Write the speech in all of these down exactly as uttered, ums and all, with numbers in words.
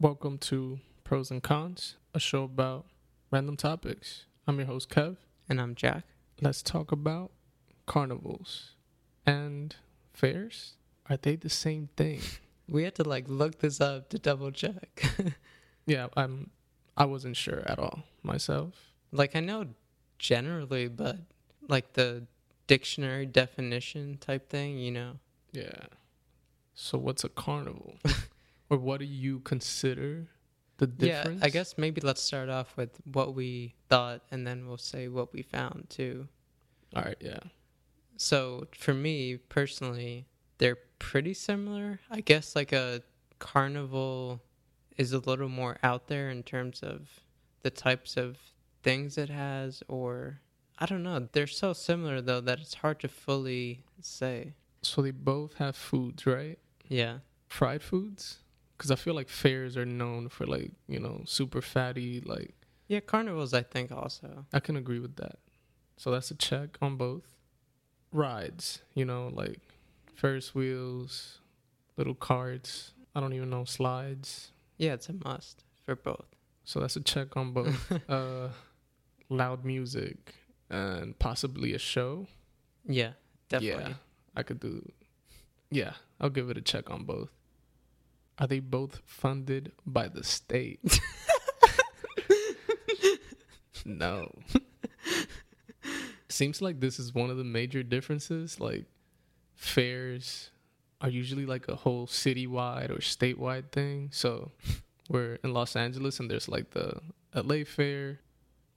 Welcome to Pros and Cons, a show about random topics. I'm your host, Kev. And I'm Jack. Let's talk about carnivals and fairs. Are they the same thing? We had to, like, look this up to double check. yeah, I'm, I wasn't sure at all myself. Like, I know generally, but, like, the dictionary definition type thing, you know? Yeah. So what's a carnival? Or what do you consider the difference? Yeah, I guess maybe let's start off with what we thought, and then we'll say what we found, too. All right, yeah. So, for me, personally, they're pretty similar. I guess, like, a carnival is a little more out there in terms of the types of things it has, or... I don't know. They're so similar, though, that it's hard to fully say. So, they both have foods, right? Yeah. Fried foods? Because I feel like fairs are known for, like, you know, super fatty, like... Yeah, carnivals, I think, also. I can agree with that. So that's a check on both. Rides, you know, like Ferris wheels, little carts, I don't even know, slides. Yeah, it's a must for both. So that's a check on both. uh, loud music and possibly a show. Yeah, definitely. Yeah, I could do... Yeah, I'll give it a check on both. Are they both funded by the state? No. Seems like this is one of the major differences. Like, fairs are usually like a whole citywide or statewide thing. So we're in Los Angeles and there's like the L A Fair.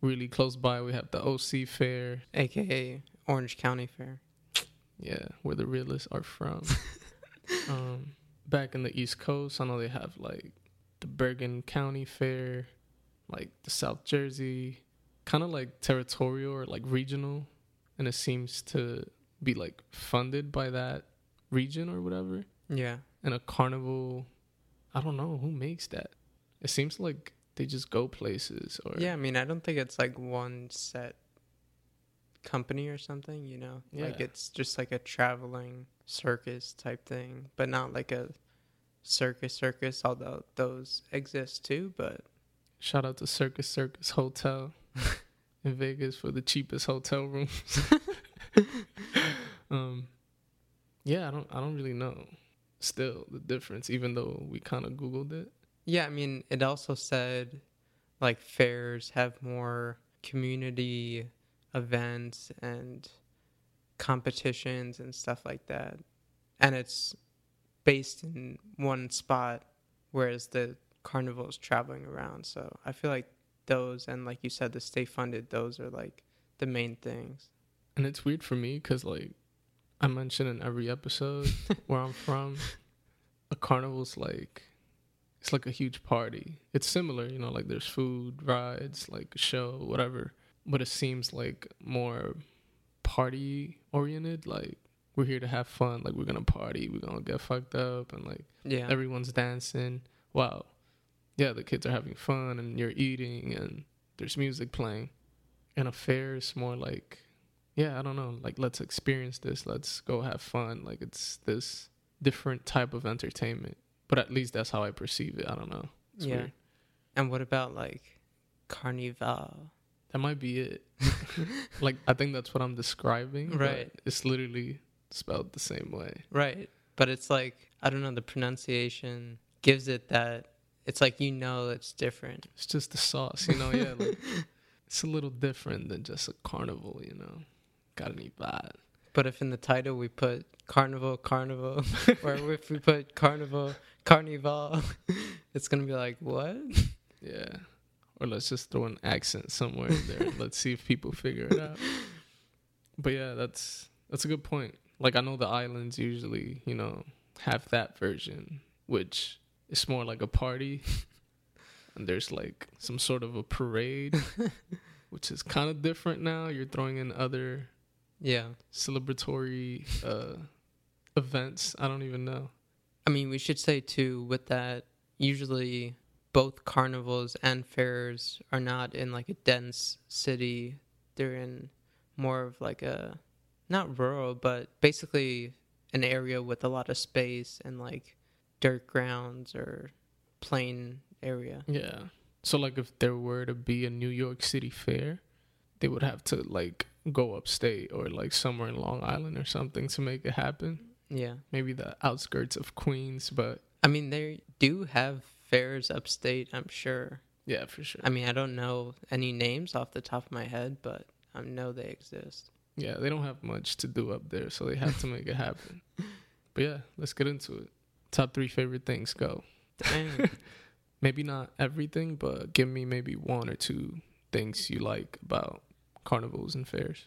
Really close by, we have the O C Fair. A K A Orange County Fair. Yeah, where the realists are from. um... Back in the East Coast, I know they have, like, the Bergen County Fair, like, the South Jersey, kind of, like, territorial or, like, regional, and it seems to be, like, funded by that region or whatever. Yeah. And a carnival, I don't know, who makes that? It seems like they just go places. Or Yeah, I mean, I don't think it's, like, one set company or something, you know? Yeah. Like, it's just, like, a traveling circus type thing, but not like a circus circus, although those exist too. But shout out to Circus Circus Hotel in Vegas for the cheapest hotel rooms. um yeah i don't i don't really know still the difference, even though we kind of googled it. Yeah, I mean, it also said like fairs have more community events and competitions and stuff like that, and it's based in one spot, whereas the carnival is traveling around. So I feel like those, and like you said, the state funded, those are like the main things. And it's weird for me because, like I mentioned in every episode, where I'm from, a carnival's like it's like a huge party. It's similar, you know, like there's food, rides, like a show, whatever, but it seems like more party oriented. Like, we're here to have fun, like we're gonna party, we're gonna get fucked up, and like yeah, everyone's dancing. Wow. Yeah, the kids are having fun and you're eating and there's music playing. And a fair is more like, yeah, I don't know, like let's experience this, let's go have fun. Like, it's this different type of entertainment, but at least that's how I perceive it. I don't know, it's yeah weird. And what about like Carnival? That might be it. Like, I think that's what I'm describing. Right. It's literally spelled the same way. Right. But it's like, I don't know, the pronunciation gives it that. It's like, you know, it's different. It's just the sauce, you know? Yeah, like, it's a little different than just a carnival, you know? Gotta need that. But if in the title we put carnival, carnival, or if we put carnival, carnival, it's gonna be like, what? Yeah. Or let's just throw an accent somewhere in there. And let's see if people figure it out. But yeah, that's that's a good point. Like, I know the islands usually, you know, have that version, which is more like a party. And there's like some sort of a parade, which is kind of different now. You're throwing in other yeah celebratory uh, events. I don't even know. I mean, we should say, too, with that, usually... both carnivals and fairs are not in, like, a dense city. They're in more of, like, a, not rural, but basically an area with a lot of space and, like, dirt grounds or plain area. Yeah. So, like, if there were to be a New York City fair, they would have to, like, go upstate or, like, somewhere in Long Island or something to make it happen. Yeah. Maybe the outskirts of Queens, but... I mean, they do have fairs upstate, I'm sure. Yeah, for sure. I mean, I don't know any names off the top of my head, but I know they exist. Yeah, they don't have much to do up there, so they have to make it happen. But, yeah, let's get into it. Top three favorite things, go. Dang. Maybe not everything, but give me maybe one or two things you like about carnivals and fairs.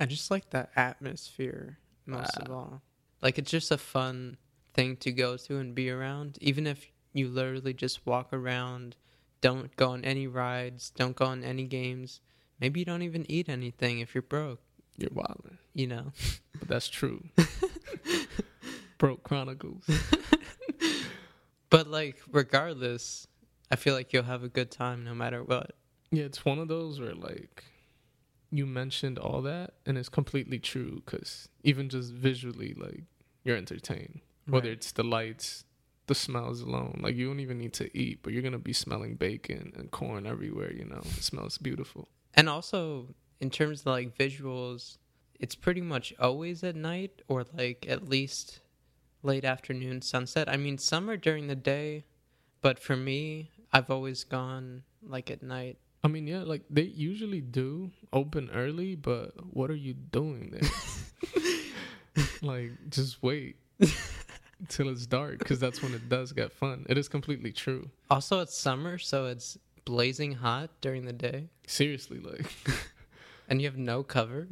I just like the atmosphere most uh, of all. Like, it's just a fun thing to go to and be around. Even if you literally just walk around, don't go on any rides, don't go on any games. Maybe you don't even eat anything if you're broke. You're wildin'. You know? But that's true. Broke Chronicles. But, like, regardless, I feel like you'll have a good time no matter what. Yeah, it's one of those where, like, you mentioned all that, and it's completely true, because even just visually, like, you're entertained. Right. Whether it's the lights, the smells alone. Like, you don't even need to eat, but you're going to be smelling bacon and corn everywhere, you know? It smells beautiful. And also, in terms of, like, visuals, it's pretty much always at night, or, like, at least... late afternoon, sunset. I mean, some are during the day, but for me, I've always gone, like, at night. I mean, yeah, like, they usually do open early, but what are you doing there? Like, just wait till it's dark, because that's when it does get fun. It is completely true. Also, it's summer, so it's blazing hot during the day. Seriously, like. And you have no cover.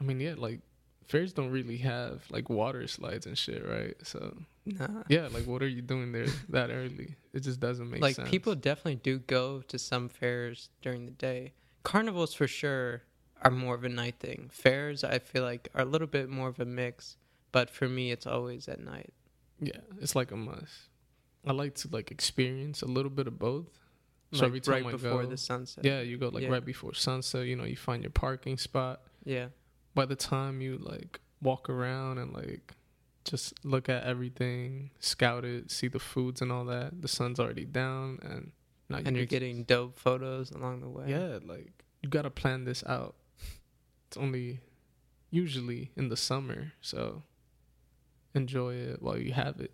I mean, yeah, like, fairs don't really have, like, water slides and shit, right? So, nah. Yeah, like, what are you doing there that early? It just doesn't make like, sense. Like, people definitely do go to some fairs during the day. Carnivals, for sure, are more of a night thing. Fairs, I feel like, are a little bit more of a mix. But for me, it's always at night. Yeah, it's like a must. I like to, like, experience a little bit of both. So like every time right I before go, the sunset. Yeah, you go, like, yeah. right before sunset. You know, you find your parking spot. Yeah. By the time you, like, walk around and, like, just look at everything, scout it, see the foods and all that, the sun's already down. And now you and you're getting dope photos along the way. Yeah, like, you got to plan this out. It's only usually in the summer, so enjoy it while you have it.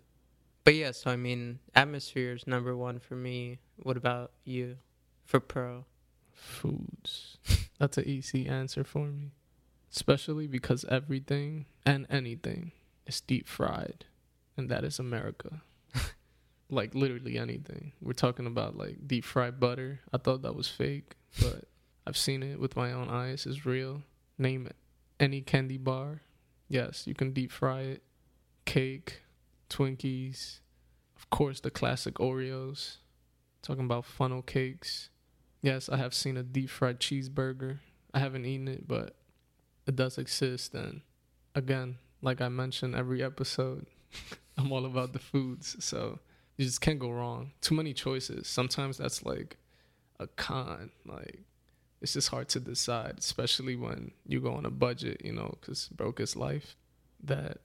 But, yeah, so, I mean, atmosphere is number one for me. What about you for pro? Foods. That's an easy answer for me. Especially because everything and anything is deep fried, and that is America. Like, literally anything. We're talking about, like, deep fried butter. I thought that was fake, but I've seen it with my own eyes. It's real. Name it. Any candy bar. Yes, you can deep fry it. Cake, Twinkies, of course the classic Oreos. Talking about funnel cakes. Yes, I have seen a deep fried cheeseburger. I haven't eaten it, but it does exist. And again, like I mentioned every episode, I'm all about the foods, so you just can't go wrong. Too many choices. Sometimes that's like a con. Like, it's just hard to decide, especially when you go on a budget, you know, because broke is life. That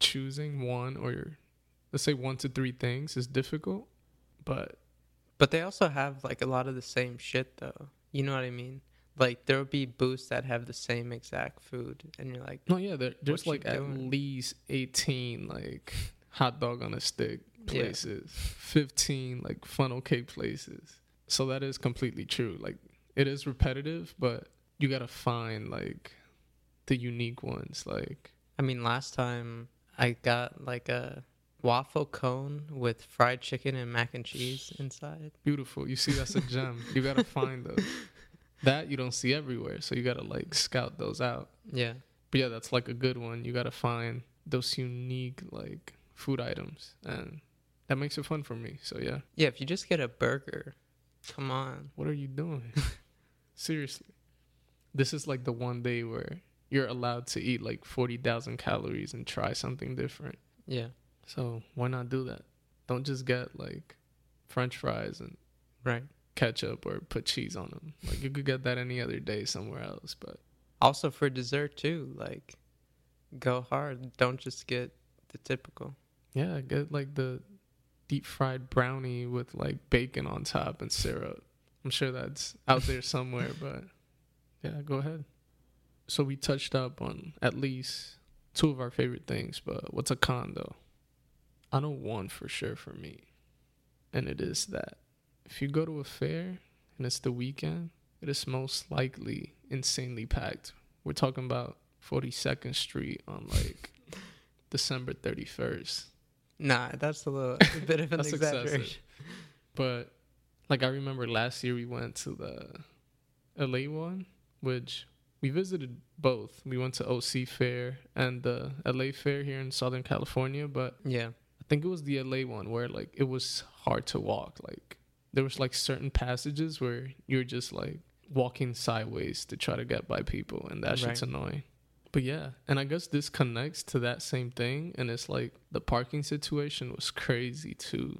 choosing one or let's say one to three things is difficult, but but they also have like a lot of the same shit though, you know what I mean? Like, there'll be booths that have the same exact food, and you're like... No, yeah, there, there's, like, at least eighteen, like, hot dog on a stick places. Yeah. fifteen, like, funnel cake places. So that is completely true. Like, it is repetitive, but you gotta find, like, the unique ones, like... I mean, last time I got, like, a waffle cone with fried chicken and mac and cheese inside. Beautiful. You see, that's a gem. You gotta find those. That you don't see everywhere, so you got to, like, scout those out. Yeah. But, yeah, that's, like, a good one. You got to find those unique, like, food items, and that makes it fun for me, so, yeah. Yeah, if you just get a burger, come on. What are you doing? Seriously. This is, like, the one day where you're allowed to eat, like, forty thousand calories and try something different. Yeah. So why not do that? Don't just get, like, French fries and... Right. Ketchup or put cheese on them. Like, you could get that any other day somewhere else. But also for dessert too, like, go hard. Don't just get the typical. Yeah, get like the deep fried brownie with like bacon on top and syrup. I'm sure that's out there somewhere, but yeah, go ahead. So we touched up on at least two of our favorite things, but what's a con though? I know one for sure for me, and it is that if you go to a fair and it's the weekend, it is most likely insanely packed. We're talking about forty-second Street on like December thirty-first. Nah, that's a little a bit of an that's exaggeration. Excessive. But like I remember last year we went to the L A one, which we visited both. We went to O C Fair and the L A Fair here in Southern California. But yeah, I think it was the L A one where like it was hard to walk. Like there was like certain passages where you're just like walking sideways to try to get by people, and that shit's annoying. But yeah, and I guess this connects to that same thing, and it's like the parking situation was crazy too.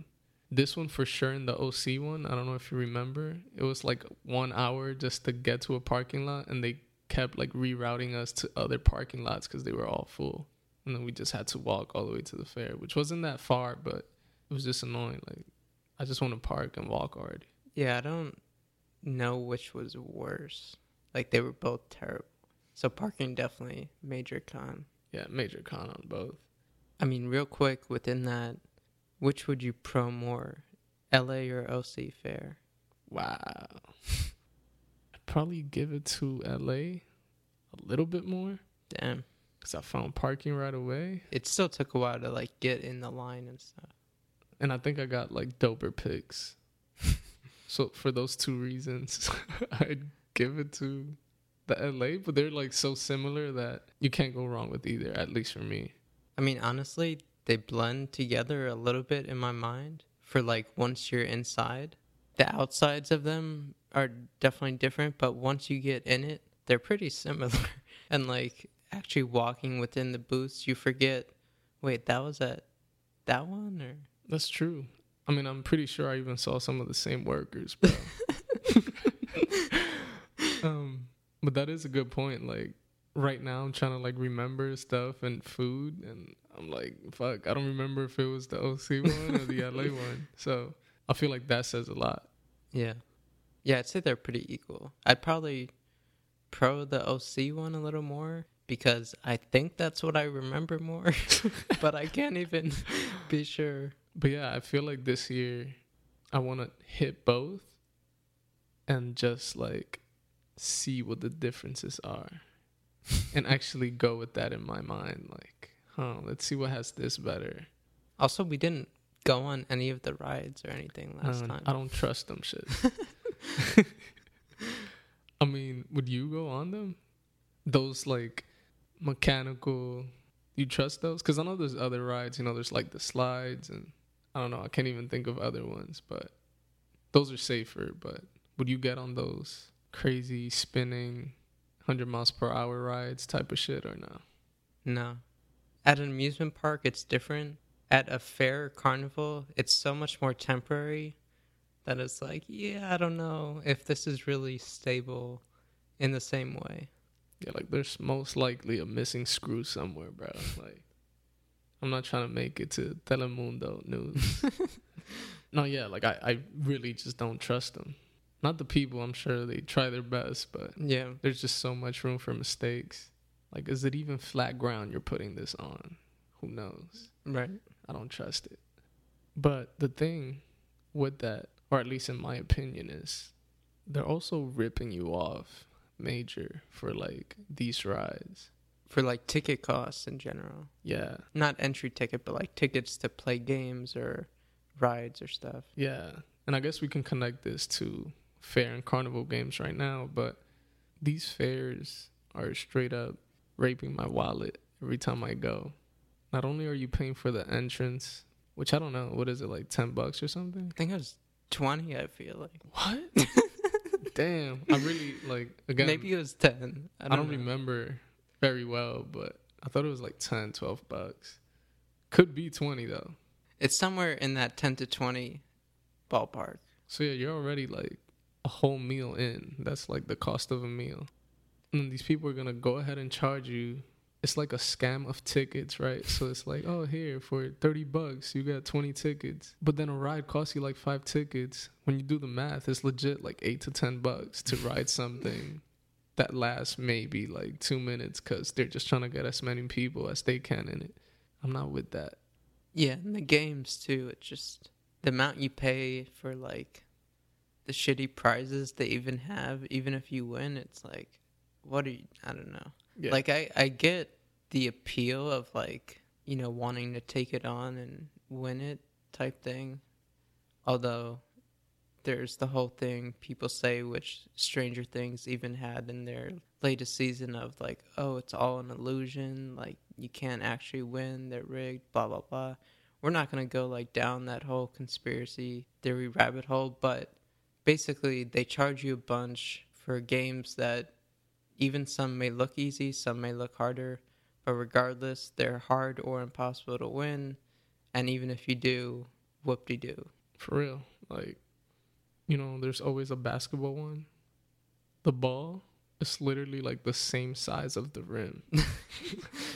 This one for sure, in the O C one, I don't know if you remember, it was like one hour just to get to a parking lot, and they kept like rerouting us to other parking lots because they were all full, and then we just had to walk all the way to the fair, which wasn't that far, but it was just annoying. Like I just want to park and walk already. Yeah, I don't know which was worse. Like they were both terrible. So parking definitely major con. Yeah, major con on both. I mean, real quick within that, which would you pro more, L A or O C Fair? Wow. I'd probably give it to L A a little bit more. Damn. Because I found parking right away. It still took a while to like get in the line and stuff. And I think I got like doper picks. So for those two reasons, I'd give it to the L A, but they're like so similar that you can't go wrong with either, at least for me. I mean, honestly, they blend together a little bit in my mind for like once you're inside. The outsides of them are definitely different, but once you get in it, they're pretty similar. And like actually walking within the booths, you forget, wait, that was at that one? Or that's true. I mean, I'm pretty sure I even saw some of the same workers, bro. um, but that is a good point. Like, right now I'm trying to, like, remember stuff and food, and I'm like, fuck, I don't remember if it was the O C one or the L A one. So I feel like that says a lot. Yeah. Yeah, I'd say they're pretty equal. I'd probably pro the O C one a little more because I think that's what I remember more, but I can't even be sure. But yeah, I feel like this year I want to hit both and just like see what the differences are and actually go with that in my mind. Like, huh, let's see what has this better. Also, we didn't go on any of the rides or anything last um, time. I don't trust them shit. I mean, would you go on them? Those like mechanical, you trust those? Because I know there's other rides, you know, there's like the slides and I don't know, I can't even think of other ones, but those are safer. But would you get on those crazy spinning one hundred miles per hour rides type of shit or no? No. At an amusement park, it's different. At a fair or carnival, it's so much more temporary that it's like, yeah, I don't know if this is really stable in the same way. Yeah, like, there's most likely a missing screw somewhere, bro. Like, I'm not trying to make it to Telemundo News. No, yeah, like, I, I really just don't trust them. Not the people, I'm sure they try their best, but yeah, there's just so much room for mistakes. Like, is it even flat ground you're putting this on? Who knows? Right. I don't trust it. But the thing with that, or at least in my opinion, is they're also ripping you off major for like these rides, for like ticket costs in general. Yeah, not entry ticket, but like tickets to play games or rides or stuff. Yeah, and I guess we can connect this to fair and carnival games right now, but these fairs are straight up raping my wallet every time I go. Not only are you paying for the entrance, which I don't know, what is it, like ten bucks or something? I think it was twenty, I feel like. What? Damn, I really, like, again... Maybe it was ten. I don't, I don't remember very well, but I thought it was, like, ten, twelve bucks. Could be twenty, though. It's somewhere in that ten to twenty ballpark. So, yeah, you're already, like, a whole meal in. That's, like, the cost of a meal. And these people are going to go ahead and charge you it's like a scam of tickets, right? So it's like, oh, here, for thirty bucks, you got twenty tickets. But then a ride costs you like five tickets. When you do the math, it's legit like eight to ten bucks to ride something that lasts maybe like two minutes because they're just trying to get as many people as they can in it. I'm not with that. Yeah, and the games, too. It's just the amount you pay for, like, the shitty prizes they even have, even if you win, it's like, what are you, I don't know. Yeah. Like, I, I get the appeal of, like, you know, wanting to take it on and win it type thing. Although, there's the whole thing people say, which Stranger Things even had in their latest season of, like, oh, it's all an illusion. Like, you can't actually win. They're rigged, blah, blah, blah. We're not going to go, like, down that whole conspiracy theory rabbit hole, but basically, they charge you a bunch for games that even some may look easy, some may look harder, but regardless, they're hard or impossible to win. And even if you do, whoop-de-doo. For real. Like, you know, there's always a basketball one. The ball is literally, like, the same size of the rim.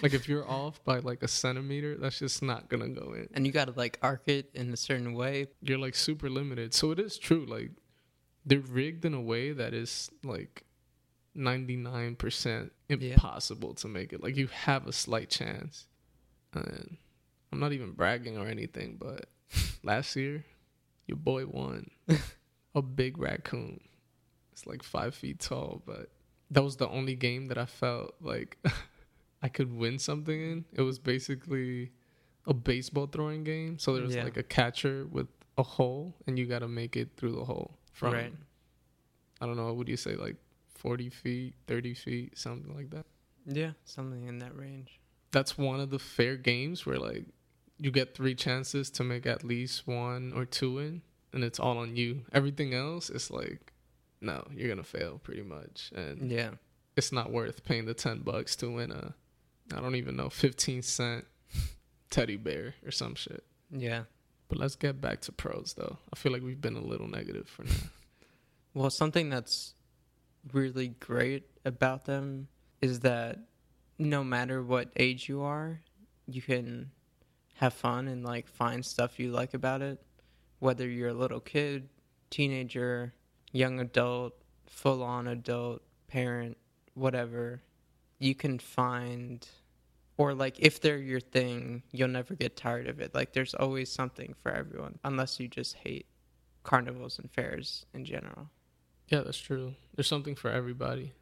Like, if you're off by, like, a centimeter, that's just not going to go in. And you got to, like, arc it in a certain way. You're, like, super limited. So it is true, like, they're rigged in a way that is, like, ninety-nine percent impossible yeah. to make it. Like, you have a slight chance. And I'm not even bragging or anything, but last year, your boy won. A big raccoon. It's, like, five feet tall, but that was the only game that I felt like I could win something in. It was basically a baseball throwing game. So there was, yeah. like, a catcher with a hole, and you got to make it through the hole. From, right. I don't know, what do you say, like forty feet, thirty feet, something like that? Yeah, something in that range. That's one of the fair games where, like, you get three chances to make at least one or two in, and it's all on you. Everything else, it's like, no, you're going to fail pretty much. And yeah, it's not worth paying the ten bucks to win a, I don't even know, fifteen cent teddy bear or some shit. Yeah. But let's get back to pros, though. I feel like we've been a little negative for now. Well, something that's really great about them is that no matter what age you are, you can have fun and, like, find stuff you like about it. Whether you're a little kid, teenager, young adult, full-on adult, parent, whatever, you can find... Or, like, if they're your thing, you'll never get tired of it. Like, there's always something for everyone, unless you just hate carnivals and fairs in general. Yeah, that's true. There's something for everybody.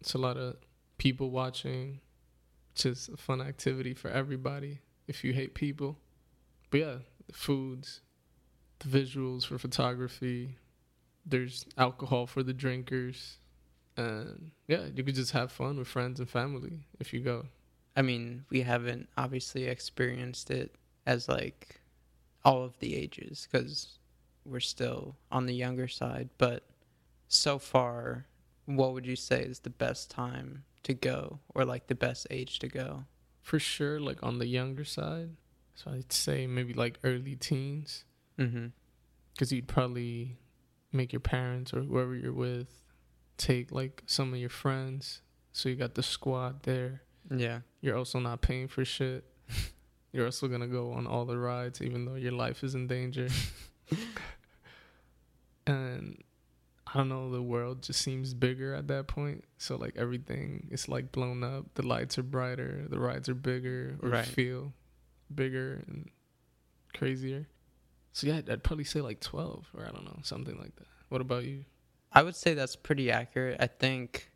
It's a lot of people watching, which is a fun activity for everybody if you hate people. But, yeah, the foods, the visuals for photography, there's alcohol for the drinkers. And, yeah, you could just have fun with friends and family if you go. I mean, we haven't obviously experienced it as, like, all of the ages because we're still on the younger side. But so far, what would you say is the best time to go or, like, the best age to go? For sure, like, on the younger side. So I'd say maybe, like, early teens. Mm-hmm. Because you'd probably make your parents or whoever you're with take, like, some of your friends. So you got the squad there. Yeah. You're also not paying for shit. You're also going to go on all the rides, even though your life is in danger. And I don't know, the world just seems bigger at that point. So, like, everything is, like, blown up. The lights are brighter. The rides are bigger or right. feel bigger and crazier. So, yeah, I'd, I'd probably say, like, twelve or I don't know, something like that. What about you? I would say that's pretty accurate. I think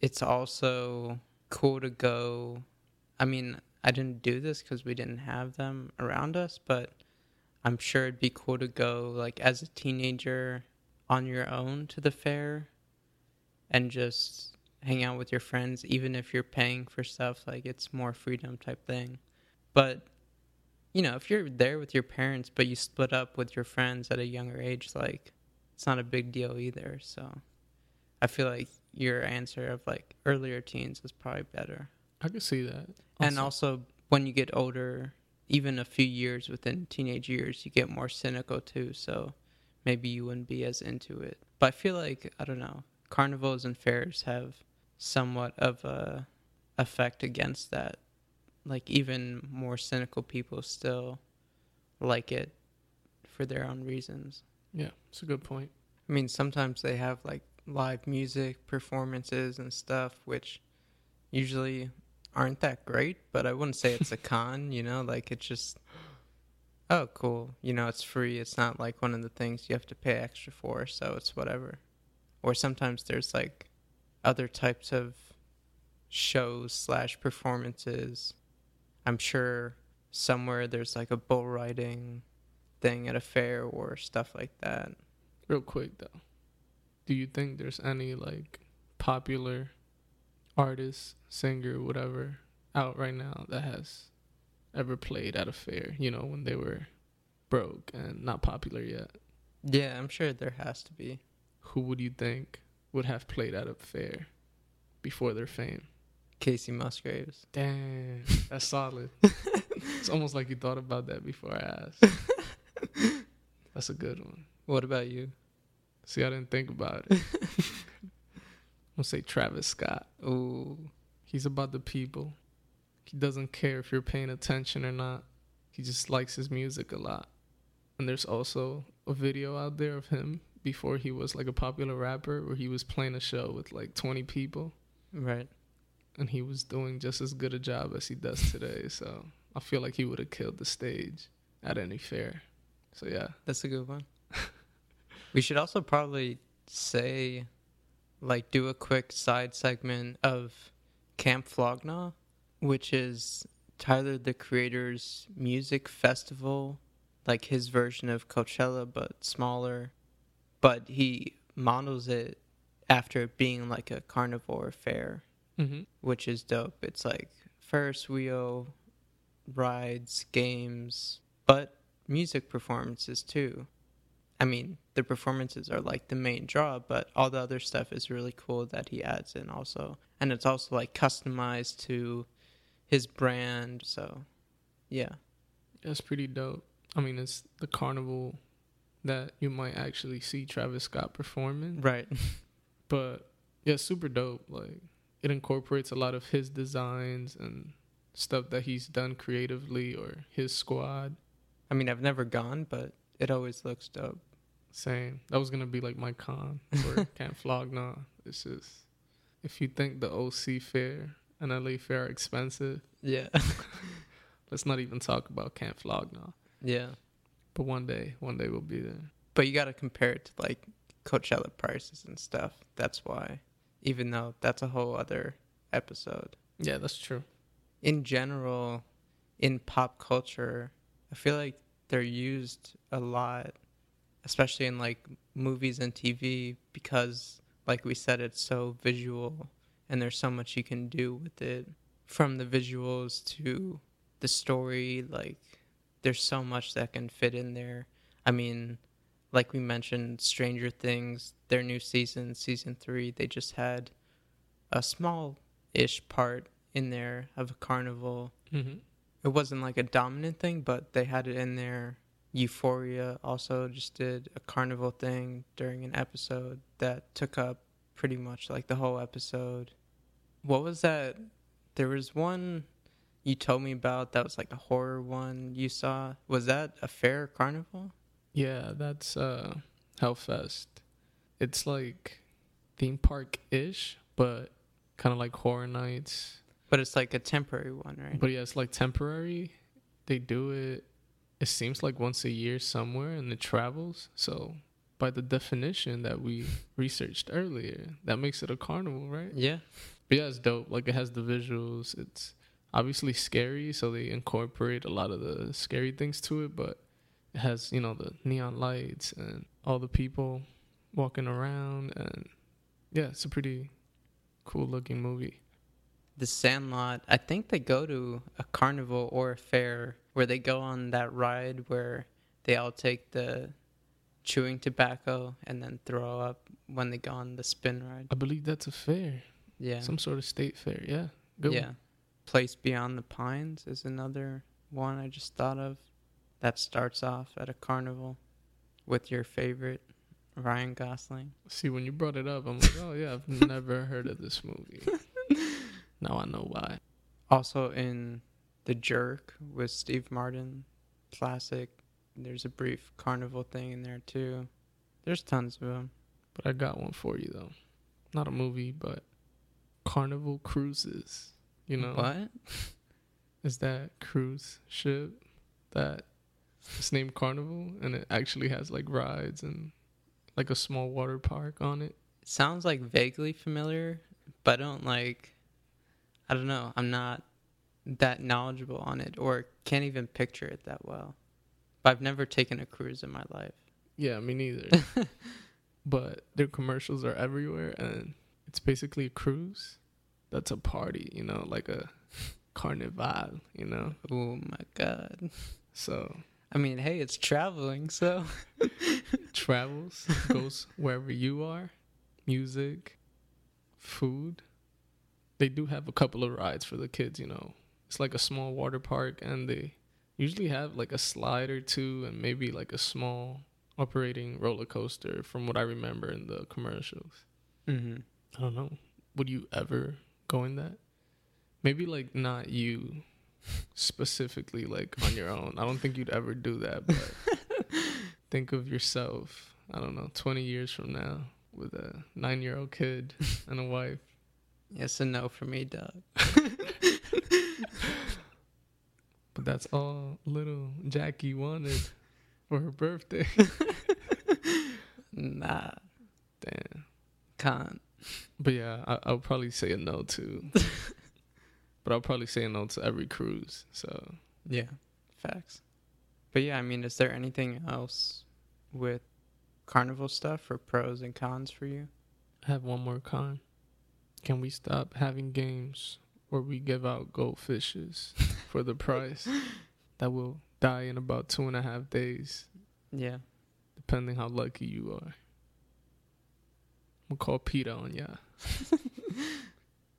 it's also... cool to go. I mean, I didn't do this because we didn't have them around us, but I'm sure it'd be cool to go, like, as a teenager on your own to the fair and just hang out with your friends, even if you're paying for stuff. Like, it's more freedom type thing. But, you know, if you're there with your parents but you split up with your friends at a younger age, like, it's not a big deal either. So I feel like your answer of, like, earlier teens is probably better. I could see that. Also. And also, when you get older, even a few years within teenage years, you get more cynical, too. So maybe you wouldn't be as into it. But I feel like, I don't know, carnivals and fairs have somewhat of a effect against that. Like, even more cynical people still like it for their own reasons. Yeah, it's a good point. I mean, sometimes they have, like, live music performances and stuff, which usually aren't that great, but I wouldn't say it's a con, you know? Like, it's just, oh, cool. You know, it's free. It's not, like, one of the things you have to pay extra for, so it's whatever. Or sometimes there's, like, other types of shows slash performances. I'm sure somewhere there's like a bull riding thing at a fair or stuff like that. Real quick though, do you think there's any like popular artist, singer, whatever out right now that has ever played at a fair, you know, when they were broke and not popular yet? Yeah, I'm sure there has to be. Who would you think would have played at a fair before their fame? Casey Musgraves. Damn, that's solid. It's almost like you thought about that before I asked. That's a good one. What about you? See, I didn't think about it. I'm going to say Travis Scott. Ooh. He's about the people. He doesn't care if you're paying attention or not. He just likes his music a lot. And there's also a video out there of him before he was like a popular rapper where he was playing a show with like twenty people. Right. And he was doing just as good a job as he does today. So I feel like he would have killed the stage at any fair. So, yeah. That's a good one. We should also probably say, like, do a quick side segment of Camp Flog Gnaw, which is Tyler, the Creator's music festival, like his version of Coachella, but smaller. But he models it after being like a carnivore fair. Mm-hmm. Which is dope. It's like Ferris wheel, rides, games, but music performances too. I mean, the performances are like the main draw, but all the other stuff is really cool that he adds in also. And it's also like customized to his brand. So, yeah. That's pretty dope. I mean, it's the carnival that you might actually see Travis Scott performing. Right. But, yeah, super dope. Like, it incorporates a lot of his designs and stuff that he's done creatively or his squad. I mean, I've never gone, but it always looks dope. Same. That was going to be like my con for Camp Flog Gnaw. It's just, if you think the O C Fair and L A Fair are expensive, yeah. Let's not even talk about Camp Flog Gnaw. Yeah. But one day, one day we'll be there. But you got to compare it to like Coachella prices and stuff. That's why. Even though that's a whole other episode. Yeah, that's true. In general, in pop culture, I feel like they're used a lot, especially in like movies and T V, because like we said, it's so visual and there's so much you can do with it, from the visuals to the story. Like, there's so much that can fit in there. I mean, like we mentioned, Stranger Things, their new season, season three, they just had a small-ish part in there of a carnival. Mm-hmm. It wasn't like a dominant thing, but they had it in there. Euphoria also just did a carnival thing during an episode that took up pretty much like the whole episode. What was that? There was one you told me about that was like a horror one you saw. Was that a fair carnival? Yeah, that's uh, Hellfest. It's like theme park-ish, but kind of like horror nights. But it's like a temporary one, right? But yeah, it's like temporary. They do it, it seems like once a year somewhere, and it travels. So by the definition that we researched earlier, that makes it a carnival, right? Yeah. But yeah, it's dope. Like, it has the visuals. It's obviously scary, so they incorporate a lot of the scary things to it, but it has, you know, the neon lights and all the people walking around. And, yeah, it's a pretty cool-looking movie. The Sandlot, I think they go to a carnival or a fair where they go on that ride where they all take the chewing tobacco and then throw up when they go on the spin ride. I believe that's a fair. Yeah. Some sort of state fair, yeah. Good yeah. One. Place Beyond the Pines is another one I just thought of. That starts off at a carnival with your favorite, Ryan Gosling. See, when you brought it up, I'm like, oh, yeah, I've never heard of this movie. Now I know why. Also in The Jerk with Steve Martin, classic. There's a brief carnival thing in there too. There's tons of them. But I got one for you though. Not a movie, but Carnival Cruises. You know what? Is that cruise ship that it's named Carnival and it actually has like rides and like a small water park on it? Sounds like vaguely familiar, but I don't like. I don't know. I'm not that knowledgeable on it, or can't even picture it that well. But I've never taken a cruise in my life. Yeah, me neither. But their commercials are everywhere, and it's basically a cruise that's a party, you know, like a carnival, you know. Oh my God. So. I mean, hey, it's traveling, so. Travels, goes wherever you are. Music, food. They do have a couple of rides for the kids, you know. It's like a small water park, and they usually have like a slide or two and maybe like a small operating roller coaster from what I remember in the commercials. Mm-hmm. I don't know. Would you ever go in that? Maybe like not you specifically, like on your own. I don't think you'd ever do that, but think of yourself, I don't know, twenty years from now with a nine-year-old kid and a wife. Yes and no for me, Doug. But that's all little Jackie wanted for her birthday. Nah. Damn. Can't. But yeah, I, I'll probably say a no to. But I'll probably say a no to every cruise. So yeah, facts. But yeah, I mean, is there anything else with carnival stuff or pros and cons for you? I have one more con. Can we stop having games where we give out goldfishes for the price that will die in about two and a half days? Yeah. Depending how lucky you are. I'm going to call PETA on ya.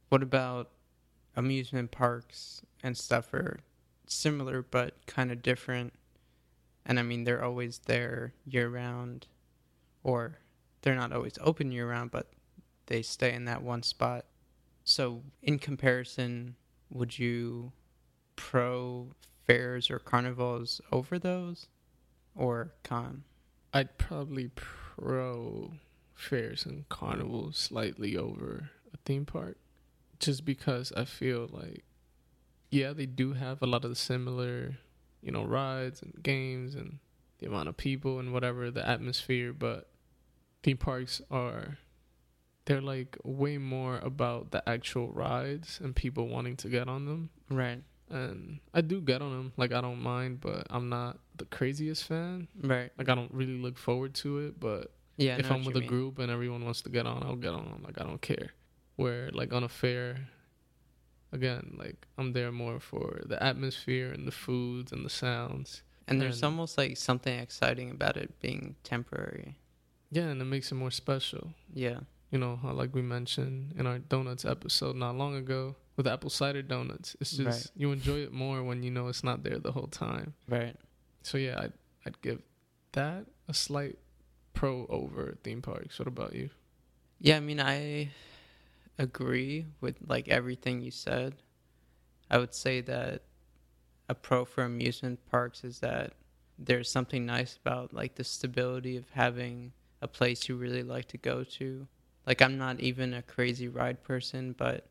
What about amusement parks and stuff are similar but kind of different? And I mean, they're always there year-round, or they're not always open year-round, but they stay in that one spot. So in comparison, would you pro fairs or carnivals over those, or con? I'd probably pro fairs and carnivals slightly over a theme park, just because I feel like, yeah, they do have a lot of the similar, you know, rides and games and the amount of people and whatever, the atmosphere, but theme parks are... They're, like, way more about the actual rides and people wanting to get on them. Right. And I do get on them. Like, I don't mind, but I'm not the craziest fan. Right. Like, I don't really look forward to it, but yeah, if I'm with a group and everyone wants to get on, I'll get on. Like, I don't care. Where, like, on a fair, again, like, I'm there more for the atmosphere and the foods and the sounds. And there's and, almost, like, something exciting about it being temporary. Yeah, and it makes it more special. Yeah. You know, like we mentioned in our donuts episode not long ago with apple cider donuts. It's just right. You enjoy it more when you know it's not there the whole time. Right. So, yeah, I'd, I'd give that a slight pro over theme parks. What about you? Yeah, I mean, I agree with, like, everything you said. I would say that a pro for amusement parks is that there's something nice about, like, the stability of having a place you really like to go to. Like, I'm not even a crazy ride person, but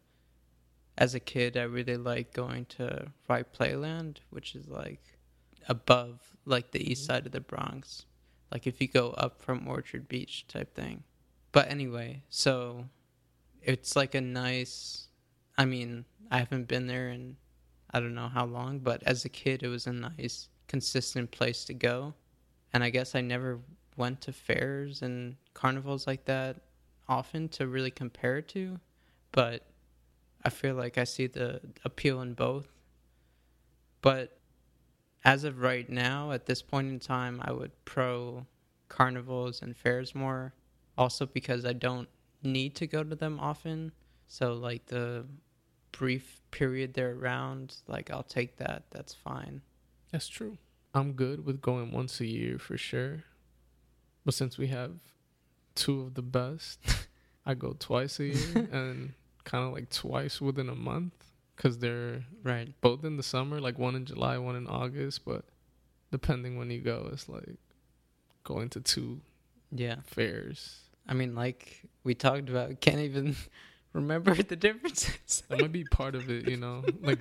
as a kid, I really liked going to Ride Playland, which is, like, above, like, the east side of the Bronx. Like, if you go up from Orchard Beach type thing. But anyway, so it's, like, a nice... I mean, I haven't been there in I don't know how long, but as a kid, it was a nice, consistent place to go. And I guess I never went to fairs and carnivals like that often to really compare it to, but I feel like I see the appeal in both. But as of right now, at this point in time, I would pro carnivals and fairs more, also because I don't need to go to them often. So like the brief period they're around, like I'll take that. That's fine. That's true. I'm good with going once a year for sure. But since we have two of the best, I go twice a year and kind of like twice within a month because they're right both in the summer, like one in July, one in August. But depending when you go, it's like going to two yeah fairs. I mean, like we talked about, can't even remember the differences. That might be part of it, you know? Like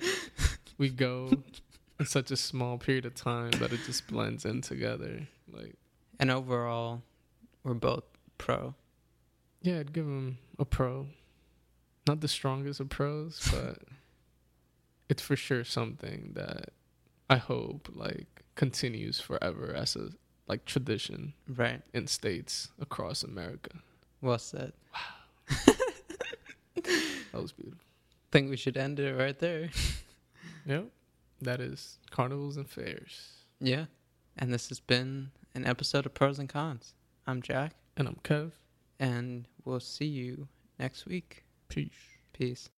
we go in such a small period of time that it just blends in together. Like, and overall, we're both pro. Yeah, I'd give him a pro. Not the strongest of pros, but it's for sure something that I hope like continues forever as a like tradition, right, in states across America. Well said. Wow. That was beautiful. Think we should end it right there. Yep. That is Carnivals and Fairs. Yeah. And this has been an episode of Pros and Cons. I'm Jack. And I'm Kev. And we'll see you next week. Peace. Peace.